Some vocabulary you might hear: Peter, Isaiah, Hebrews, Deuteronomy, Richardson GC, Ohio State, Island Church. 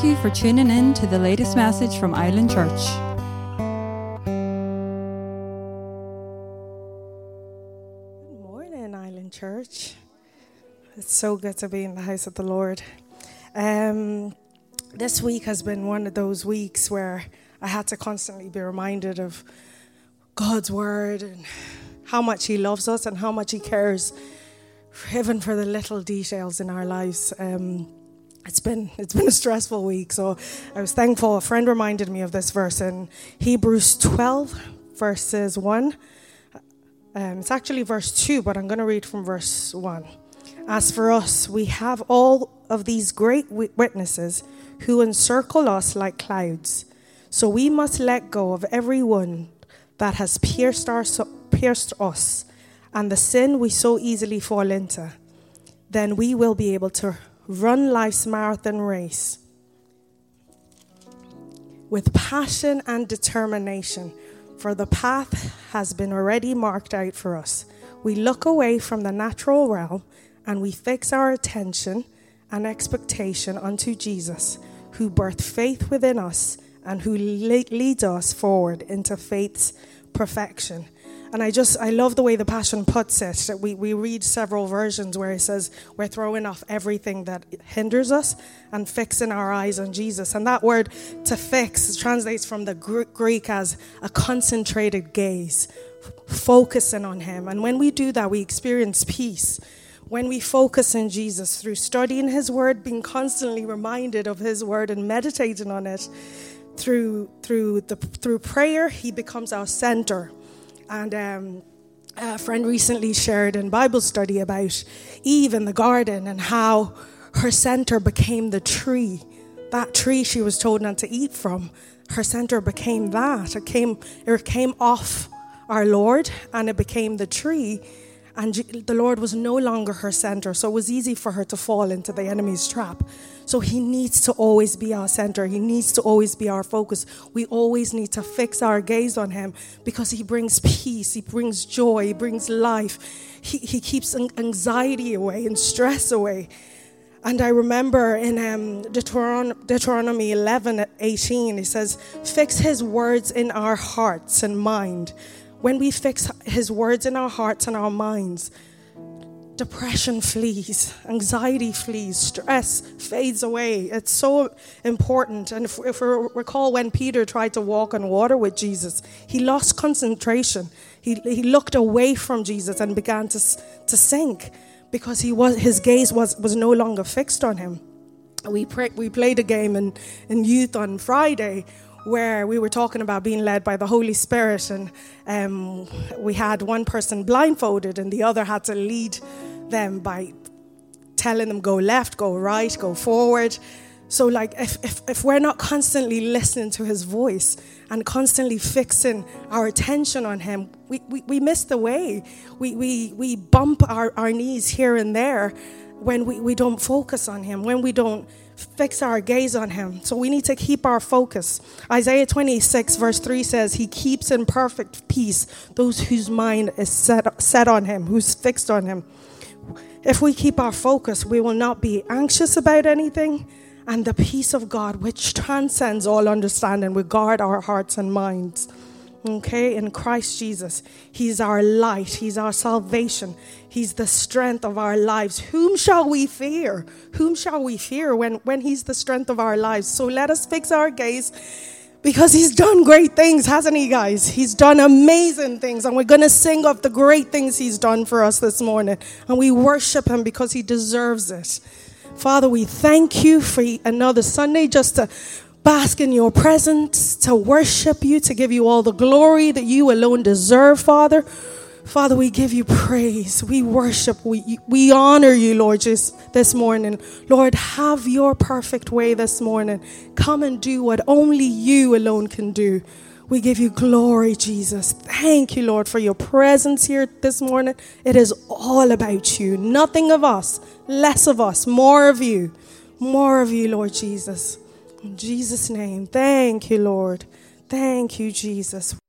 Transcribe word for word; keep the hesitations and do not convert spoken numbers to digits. Thank you for tuning in to the latest message from Island Church. Good morning, Island Church. It's so good to be in the house of the Lord. Um, this week has been one of those weeks where I had to constantly be reminded of God's word and how much He loves us and how much He cares, even for the little details in our lives. Um, It's been it's been a stressful week, so I was thankful. A friend reminded me of this verse in Hebrews twelve, verses one. Um, it's actually verse two, but I'm going to read from verse one. As for us, we have all of these great witnesses who encircle us like clouds. So we must let go of everyone that has pierced our, pierced us and the sin we so easily fall into. Then we will be able to run life's marathon race with passion and determination, for the path has been already marked out for us. We look away from the natural realm and we fix our attention and expectation unto Jesus, who birthed faith within us and who le- leads us forward into faith's perfection. And I just, I love the way the Passion puts it. That we, we read several versions where it says we're throwing off everything that hinders us and fixing our eyes on Jesus. And that word to fix translates from the Greek as a concentrated gaze, focusing on Him. And when we do that, we experience peace. When we focus on Jesus through studying His word, being constantly reminded of His word and meditating on it, through, through, the, through prayer, He becomes our center. And um, a friend recently shared in Bible study about Eve in the garden and how her center became the tree. That tree she was told not to eat from, her center became that. It came, it came off our Lord and it became the tree. And the Lord was no longer her center. So it was easy for her to fall into the enemy's trap. So He needs to always be our center. He needs to always be our focus. We always need to fix our gaze on Him because He brings peace. He brings joy. He brings life. He, he keeps anxiety away and stress away. And I remember in um, Deuteron- Deuteronomy eleven eighteen, it says, "Fix His words in our hearts and mind." When we fix His words in our hearts and our minds, depression flees, anxiety flees, stress fades away. It's so important. And if, if we recall when Peter tried to walk on water with Jesus, he lost concentration. He, he looked away from Jesus and began to, to sink because he was his gaze was, was no longer fixed on Him. We, pray, we played a game in, in youth on Friday where we were talking about being led by the Holy Spirit, and um, we had one person blindfolded and the other had to lead them by telling them go left, go right, go forward. So like if, if, if we're not constantly listening to His voice and constantly fixing our attention on Him, we, we, we miss the way. We we, we bump our, our knees here and there when we, we don't focus on Him, when we don't fix our gaze on Him. So we need to keep our focus. Isaiah twenty-six verse three says, "He keeps in perfect peace those whose mind is set, set on Him, who's fixed on Him." If we keep our focus, we will not be anxious about anything, and the peace of God, which transcends all understanding, will guard our hearts and minds. Okay, in Christ Jesus, He's our light, He's our salvation, He's the strength of our lives. Whom shall we fear? Whom shall we fear when, when He's the strength of our lives? So let us fix our gaze, because He's done great things, hasn't He, guys? He's done amazing things, and we're going to sing of the great things He's done for us this morning, and we worship Him because He deserves it. Father, we thank You for another Sunday just to bask in Your presence, to worship You, to give You all the glory that You alone deserve, Father. Father, we give You praise. We worship. We we honor You, Lord, just this morning. Lord, have Your perfect way this morning. Come and do what only You alone can do. We give You glory, Jesus. Thank You, Lord, for Your presence here this morning. It is all about You. Nothing of us, less of us, more of You. More of You, Lord Jesus. In Jesus' name, thank You, Lord. Thank You, Jesus.